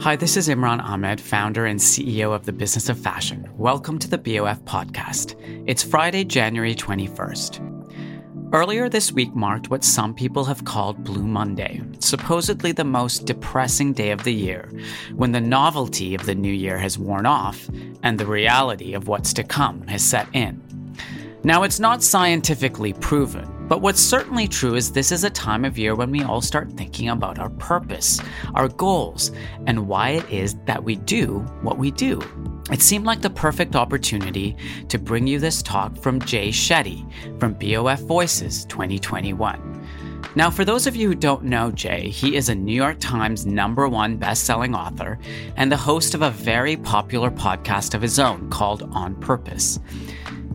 Hi, this is Imran Ahmed, founder and CEO of the Business of Fashion. Welcome to the BOF podcast. It's Friday, January 21st. Earlier this week marked what some people have called Blue Monday, supposedly the most depressing day of the year, when the novelty of the new year has worn off and the reality of what's to come has set in. Now, it's not scientifically proven, but what's certainly true is this is a time of year when we all start thinking about our purpose, our goals, and why it is that we do what we do. It seemed like the perfect opportunity to bring you this talk from Jay Shetty from BOF Voices 2021. Now, for those of you who don't know Jay, he is a New York Times #1 best-selling author and the host of a very popular podcast of his own called On Purpose.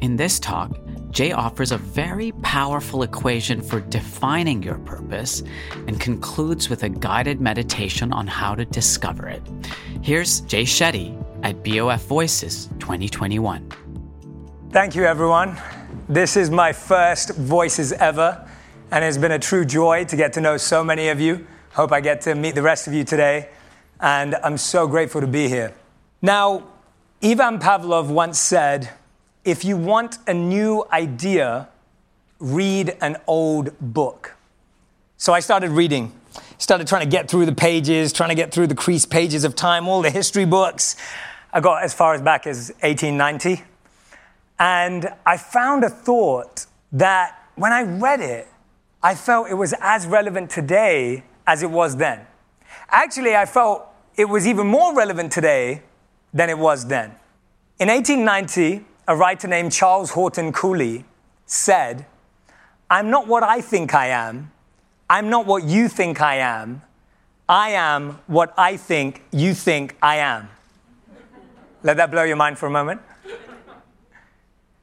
In this talk, Jay offers a very powerful equation for defining your purpose and concludes with a guided meditation on how to discover it. Here's Jay Shetty at BOF Voices 2021. Thank you, everyone. This is my first Voices ever, and it's been a true joy to get to know so many of you. Hope I get to meet the rest of you today, and I'm so grateful to be here. Now, Ivan Pavlov once said, if you want a new idea, read an old book. So I started reading, started trying to get through the pages, trying to get through the creased pages of time, all the history books. I got as far back as 1890. And I found a thought that when I read it, I felt it was as relevant today as it was then. Actually, I felt it was even more relevant today than it was then. In 1890, a writer named Charles Horton Cooley said, I'm not what I think I am. I'm not what you think I am. I am what I think you think I am. Let that blow your mind for a moment.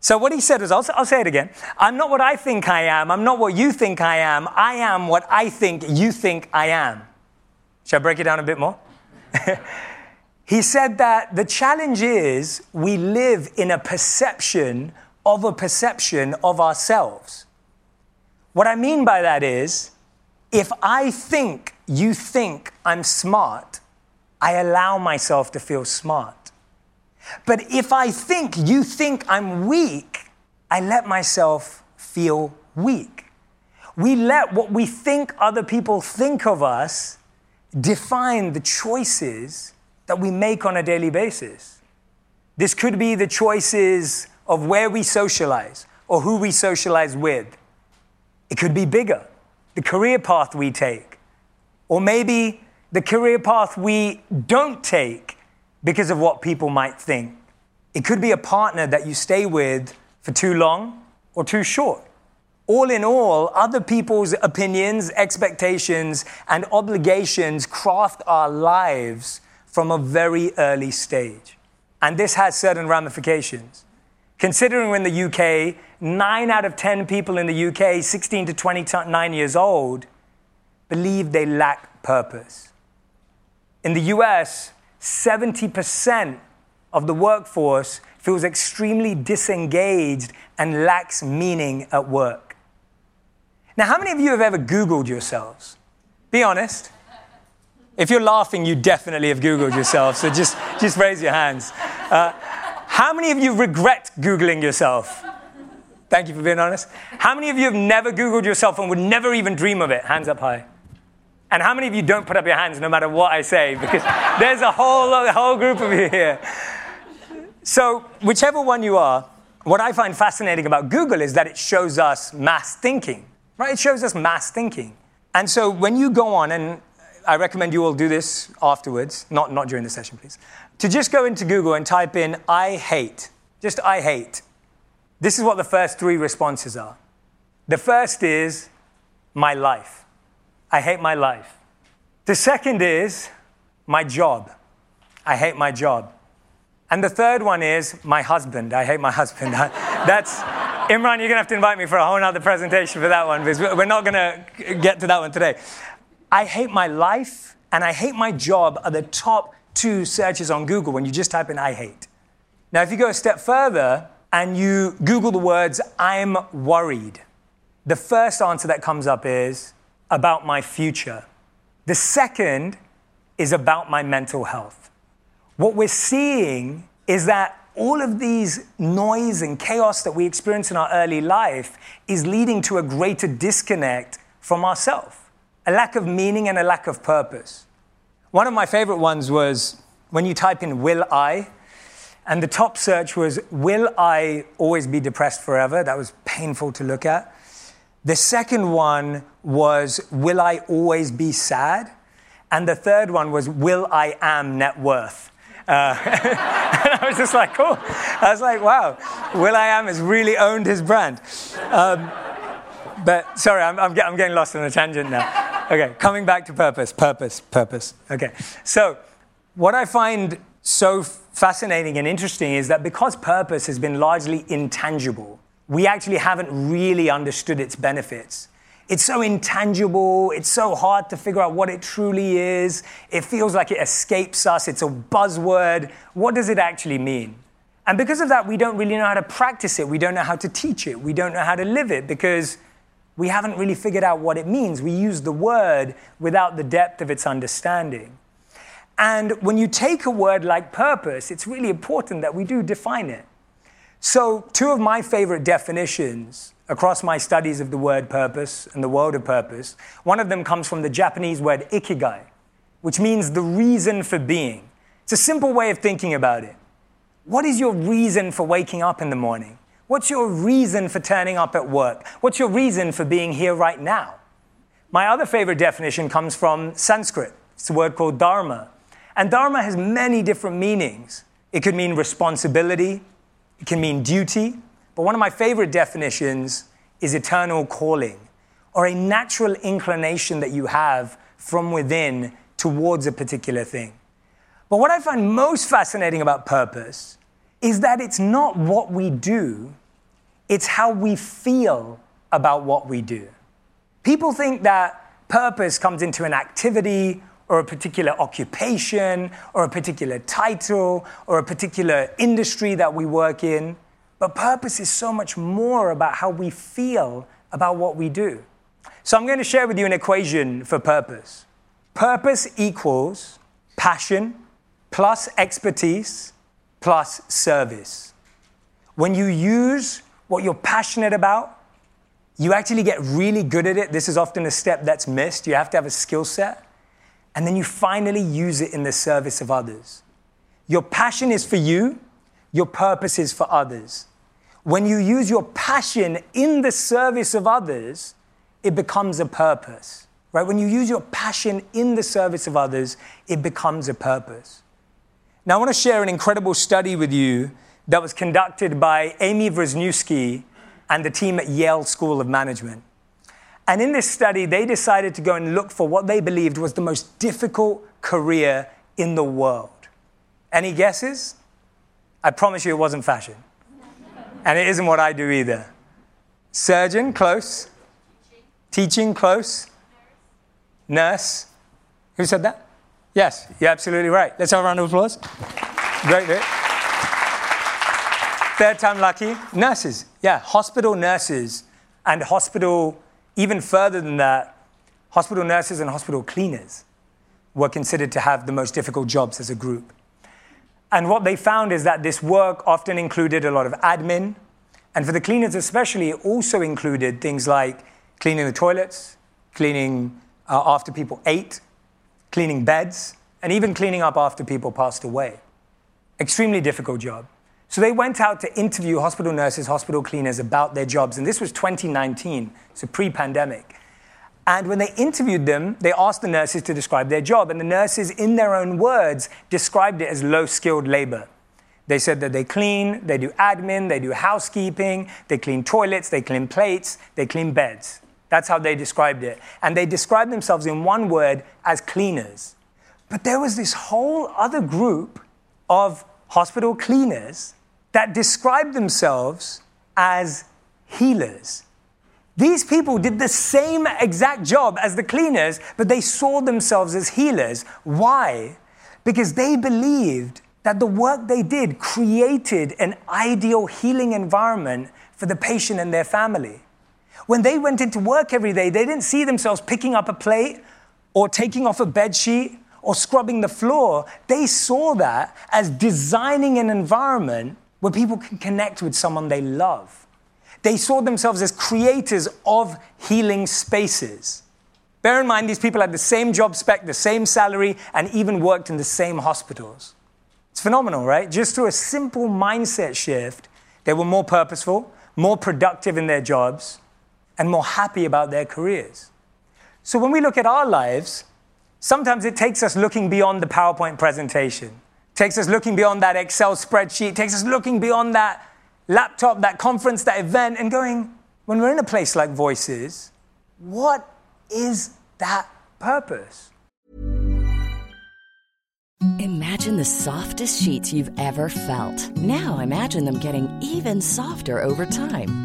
So what he said was, I'll say it again. I'm not what I think I am. I'm not what you think I am. I am what I think you think I am. Shall I break it down a bit more? He said that the challenge is we live in a perception of ourselves. What I mean by that is, if I think you think I'm smart, I allow myself to feel smart. But if I think you think I'm weak, I let myself feel weak. We let what we think other people think of us define the choices that we make on a daily basis. This could be the choices of where we socialize or who we socialize with. It could be bigger, the career path we take, or maybe the career path we don't take because of what people might think. It could be a partner that you stay with for too long or too short. All in all, other people's opinions, expectations, and obligations craft our lives from a very early stage. And this has certain ramifications. Considering in the UK, 9 out of 10 people in the UK, 16 to 29 years old, believe they lack purpose. In the US, 70% of the workforce feels extremely disengaged and lacks meaning at work. Now, how many of you have ever Googled yourselves? Be honest. If you're laughing, you definitely have Googled yourself, so just raise your hands. How many of you regret Googling yourself? Thank you for being honest. How many of you have never Googled yourself and would never even dream of it? Hands up high. And how many of you don't put up your hands no matter what I say? Because there's a whole group of you here. So whichever one you are, what I find fascinating about Google is that it shows us mass thinking. Right? It shows us mass thinking. And so when you go on, and I recommend you all do this afterwards, not during the session, please, to just go into Google and type in, I hate. Just I hate. This is what the first 3 responses are. The first is, my life. I hate my life. The second is, my job. I hate my job. And the third one is, my husband. I hate my husband. That's... Imran, you're going to have to invite me for a whole other presentation for that one, because we're not going to get to that one today. I hate my life and I hate my job are the top 2 searches on Google when you just type in I hate. Now, if you go a step further and you Google the words I'm worried, the first answer that comes up is about my future. The second is about my mental health. What we're seeing is that all of these noise and chaos that we experience in our early life is leading to a greater disconnect from ourselves, a lack of meaning and a lack of purpose. One of my favorite ones was when you type in will I, and the top search was will I always be depressed forever? That was painful to look at. The second one was will I always be sad? And the third one was will I am net worth? And I was just like, oh, I was like, wow, will.i.am has really owned his brand. But sorry, I'm getting lost on a tangent now. Okay, coming back to purpose. Okay, so what I find so fascinating and interesting is that because purpose has been largely intangible, we actually haven't really understood its benefits. It's so intangible, it's so hard to figure out what it truly is. It feels like it escapes us, it's a buzzword. What does it actually mean? And because of that, we don't really know how to practice it, we don't know how to teach it, we don't know how to live it, because we haven't really figured out what it means. We use the word without the depth of its understanding. And when you take a word like purpose, it's really important that we do define it. So 2 of my favorite definitions across my studies of the word purpose and the world of purpose, one of them comes from the Japanese word ikigai, which means the reason for being. It's a simple way of thinking about it. What is your reason for waking up in the morning? What's your reason for turning up at work? What's your reason for being here right now? My other favorite definition comes from Sanskrit. It's a word called dharma. And dharma has many different meanings. It could mean responsibility, it can mean duty, but one of my favorite definitions is eternal calling, or a natural inclination that you have from within towards a particular thing. But what I find most fascinating about purpose is that it's not what we do, it's how we feel about what we do. People think that purpose comes into an activity or a particular occupation or a particular title or a particular industry that we work in. But purpose is so much more about how we feel about what we do. So I'm going to share with you an equation for purpose. Purpose equals passion plus expertise plus service. When you use what you're passionate about, you actually get really good at it. This is often a step that's missed. You have to have a skill set. And then you finally use it in the service of others. Your passion is for you. Your purpose is for others. When you use your passion in the service of others, it becomes a purpose. Right? When you use your passion in the service of others, it becomes a purpose. Now, I want to share an incredible study with you that was conducted by Amy Wrzesniewski and the team at Yale School of Management. And in this study, they decided to go and look for what they believed was the most difficult career in the world. Any guesses? I promise you it wasn't fashion. And it isn't what I do either. Surgeon, close. Teaching, close. Nurse. Who said that? Yes, you're absolutely right. Let's have a round of applause. Great bit. Third time lucky. Nurses. Yeah, hospital nurses and hospital, even further than that, hospital nurses and hospital cleaners were considered to have the most difficult jobs as a group. And what they found is that this work often included a lot of admin. And for the cleaners especially, it also included things like cleaning the toilets, cleaning after people ate, cleaning beds, and even cleaning up after people passed away. Extremely difficult job. So they went out to interview hospital nurses, hospital cleaners about their jobs. And this was 2019, so pre-pandemic. And when they interviewed them, they asked the nurses to describe their job. And the nurses, in their own words, described it as low-skilled labor. They said that they clean, they do admin, they do housekeeping, they clean toilets, they clean plates, they clean beds. That's how they described it. And they described themselves in one word as cleaners. But there was this whole other group of hospital cleaners that described themselves as healers. These people did the same exact job as the cleaners, but they saw themselves as healers. Why? Because they believed that the work they did created an ideal healing environment for the patient and their family. When they went into work every day, they didn't see themselves picking up a plate or taking off a bed sheet or scrubbing the floor. They saw that as designing an environment where people can connect with someone they love. They saw themselves as creators of healing spaces. Bear in mind, these people had the same job spec, the same salary, and even worked in the same hospitals. It's phenomenal, right? Just through a simple mindset shift, they were more purposeful, more productive in their jobs, and more happy about their careers. So when we look at our lives, sometimes it takes us looking beyond the PowerPoint presentation. It takes us looking beyond that Excel spreadsheet. It takes us looking beyond that laptop, that conference, that event, and going, when we're in a place like Voices, what is that purpose? Imagine the softest sheets you've ever felt. Now imagine them getting even softer over time.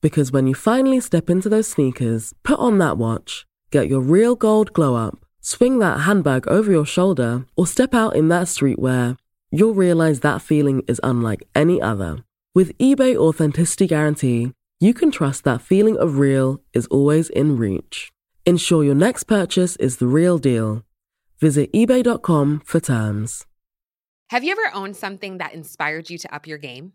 Because when you finally step into those sneakers, put on that watch, get your real gold glow up, swing that handbag over your shoulder, or step out in that streetwear, you'll realize that feeling is unlike any other. With eBay Authenticity Guarantee, you can trust that feeling of real is always in reach. Ensure your next purchase is the real deal. Visit ebay.com for terms. Have you ever owned something that inspired you to up your game?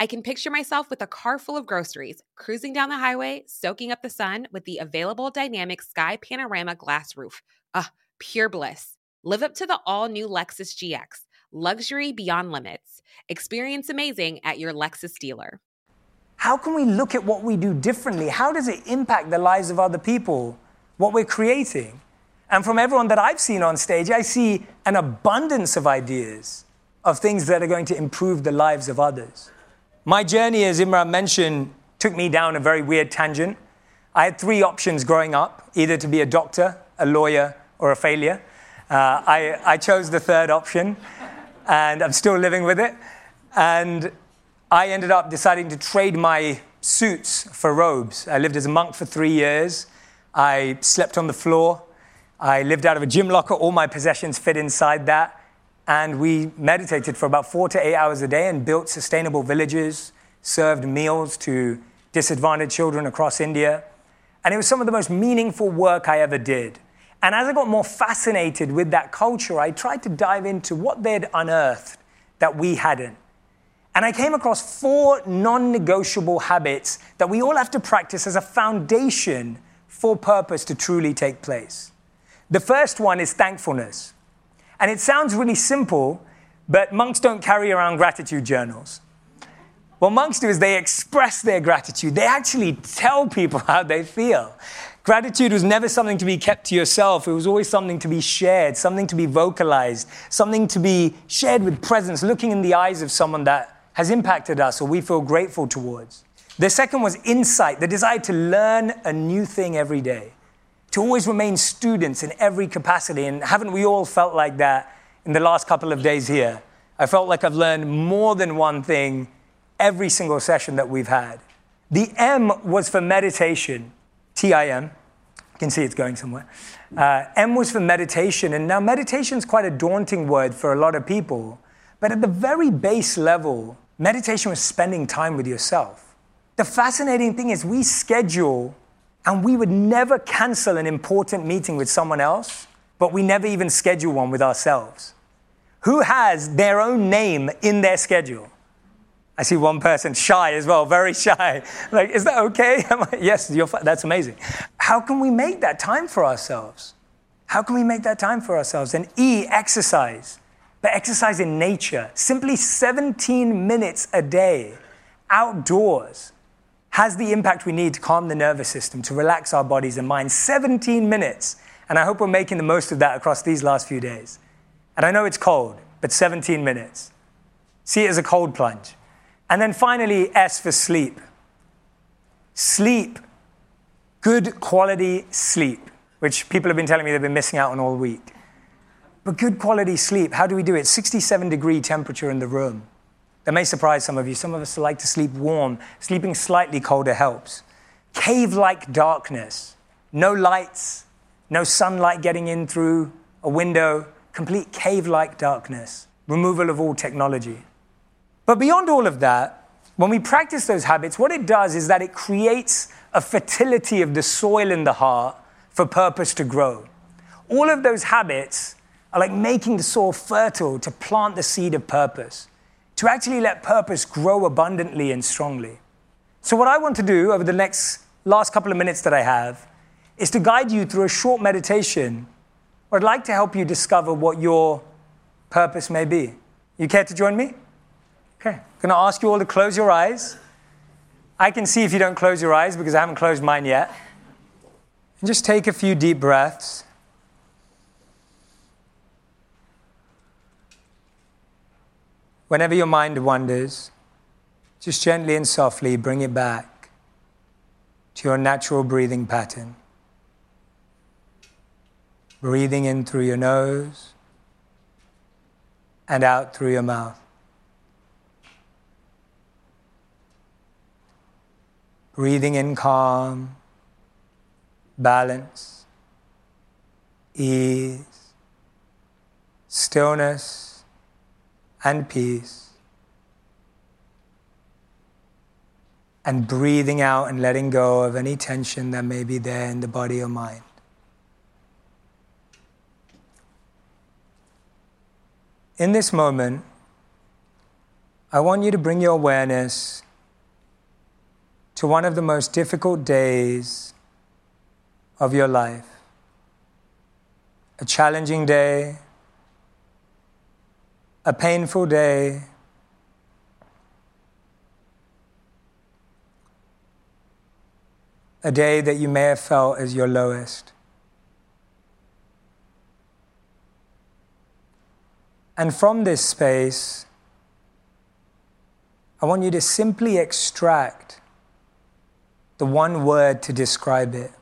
I can picture myself with a car full of groceries, cruising down the highway, soaking up the sun with the available dynamic sky panorama glass roof. Pure bliss. Live up to the all-new Lexus GX. Luxury beyond limits. Experience amazing at your Lexus dealer. How can we look at what we do differently? How does it impact the lives of other people, what we're creating? And from everyone that I've seen on stage, I see an abundance of ideas of things that are going to improve the lives of others. My journey, as Imran mentioned, took me down a very weird tangent. I had three options growing up, either to be a doctor, a lawyer, or a failure. I chose the third option. And I'm still living with it. And I ended up deciding to trade my suits for robes. I lived as a monk for 3 years. I slept on the floor. I lived out of a gym locker. All my possessions fit inside that. And we meditated for about 4 to 8 hours a day and built sustainable villages, served meals to disadvantaged children across India. And it was some of the most meaningful work I ever did. And as I got more fascinated with that culture, I tried to dive into what they'd unearthed that we hadn't. And I came across 4 non-negotiable habits that we all have to practice as a foundation for purpose to truly take place. The first one is thankfulness. And it sounds really simple, but monks don't carry around gratitude journals. What monks do is they express their gratitude. They actually tell people how they feel. Gratitude was never something to be kept to yourself. It was always something to be shared, something to be vocalized, something to be shared with presence, looking in the eyes of someone that has impacted us or we feel grateful towards. The second was insight, the desire to learn a new thing every day, to always remain students in every capacity. And haven't we all felt like that in the last couple of days here? I felt like I've learned more than one thing every single session that we've had. The M was for meditation. T-I-M, you can see it's going somewhere. M was for meditation, and now meditation is quite a daunting word for a lot of people, but at the very base level, meditation was spending time with yourself. The fascinating thing is we schedule, and we would never cancel an important meeting with someone else, but we never even schedule one with ourselves. Who has their own name in their schedule? I see one person, shy as well, very shy. Like, is that okay? I'm like, yes, you're fine. That's amazing. How can we make that time for ourselves? How can we make that time for ourselves? And E, exercise. But exercise in nature. Simply 17 minutes a day outdoors has the impact we need to calm the nervous system, to relax our bodies and minds. 17 minutes. And I hope we're making the most of that across these last few days. And I know it's cold, but 17 minutes. See it as a cold plunge. And then finally, S for sleep. Sleep, good quality sleep, which people have been telling me they've been missing out on all week. But good quality sleep, how do we do it? 67-degree temperature in the room. That may surprise some of you. Some of us like to sleep warm. Sleeping slightly colder helps. Cave-like darkness, no lights, no sunlight getting in through a window, complete cave-like darkness, removal of all technology. But beyond all of that, when we practice those habits, what it does is that it creates a fertility of the soil in the heart for purpose to grow. All of those habits are like making the soil fertile to plant the seed of purpose, to actually let purpose grow abundantly and strongly. So what I want to do over the last couple of minutes that I have is to guide you through a short meditation where I'd like to help you discover what your purpose may be. You care to join me? Okay. I'm going to ask you all to close your eyes. I can see if you don't close your eyes because I haven't closed mine yet. And just take a few deep breaths. Whenever your mind wanders, just gently and softly bring it back to your natural breathing pattern. Breathing in through your nose and out through your mouth. Breathing in calm, balance, ease, stillness, and peace. And breathing out and letting go of any tension that may be there in the body or mind. In this moment, I want you to bring your awareness to one of the most difficult days of your life. A challenging day, a painful day, a day that you may have felt as your lowest. And from this space, I want you to simply extract the one word to describe it.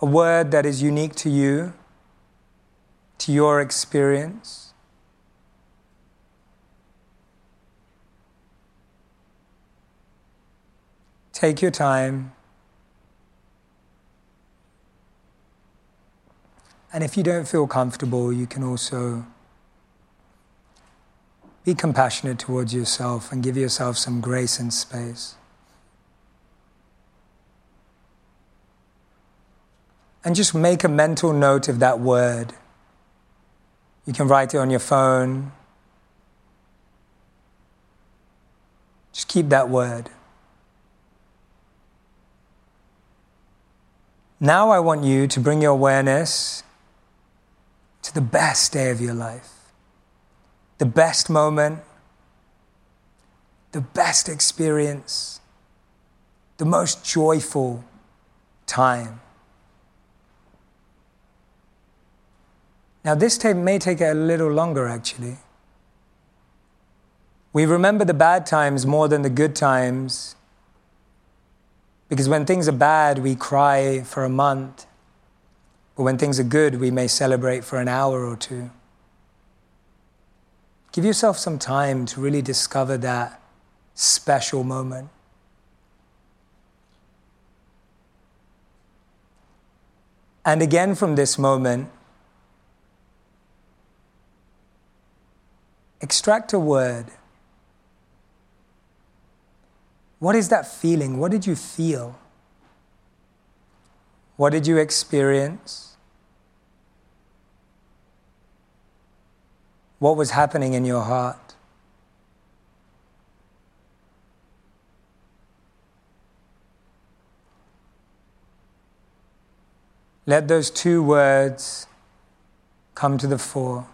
A word that is unique to you, to your experience. Take your time. And if you don't feel comfortable, you can also be compassionate towards yourself and give yourself some grace and space. And just make a mental note of that word. You can write it on your phone. Just keep that word. Now I want you to bring your awareness to the best day of your life, the best moment, the best experience, the most joyful time. Now this time may take a little longer actually. We remember the bad times more than the good times. Because when things are bad, we cry for a month. But when things are good, we may celebrate for an hour or two. Give yourself some time to really discover that special moment. And again, from this moment, extract a word. What is that feeling? What did you feel? What did you experience? What was happening in your heart? Let those two words come to the fore.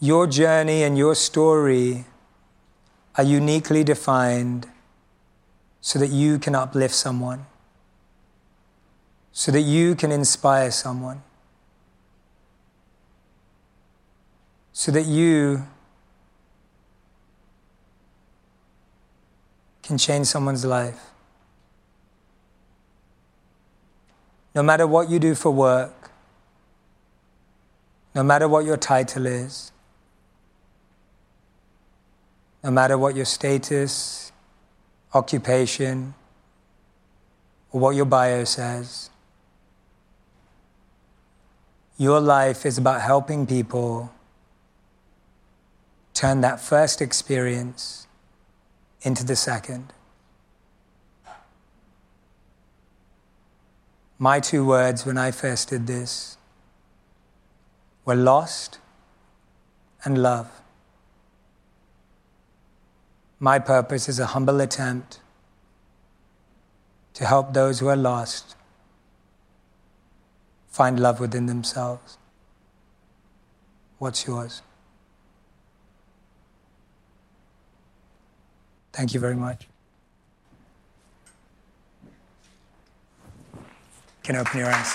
Your journey and your story are uniquely defined so that you can uplift someone, so that you can inspire someone, so that you can change someone's life. No matter what you do for work, no matter what your title is, no matter what your status, occupation, or what your bio says, your life is about helping people turn that first experience into the second. My two words when I first did this were lost and love. My purpose is a humble attempt to help those who are lost find love within themselves. What's yours? Thank you very much. You can open your eyes.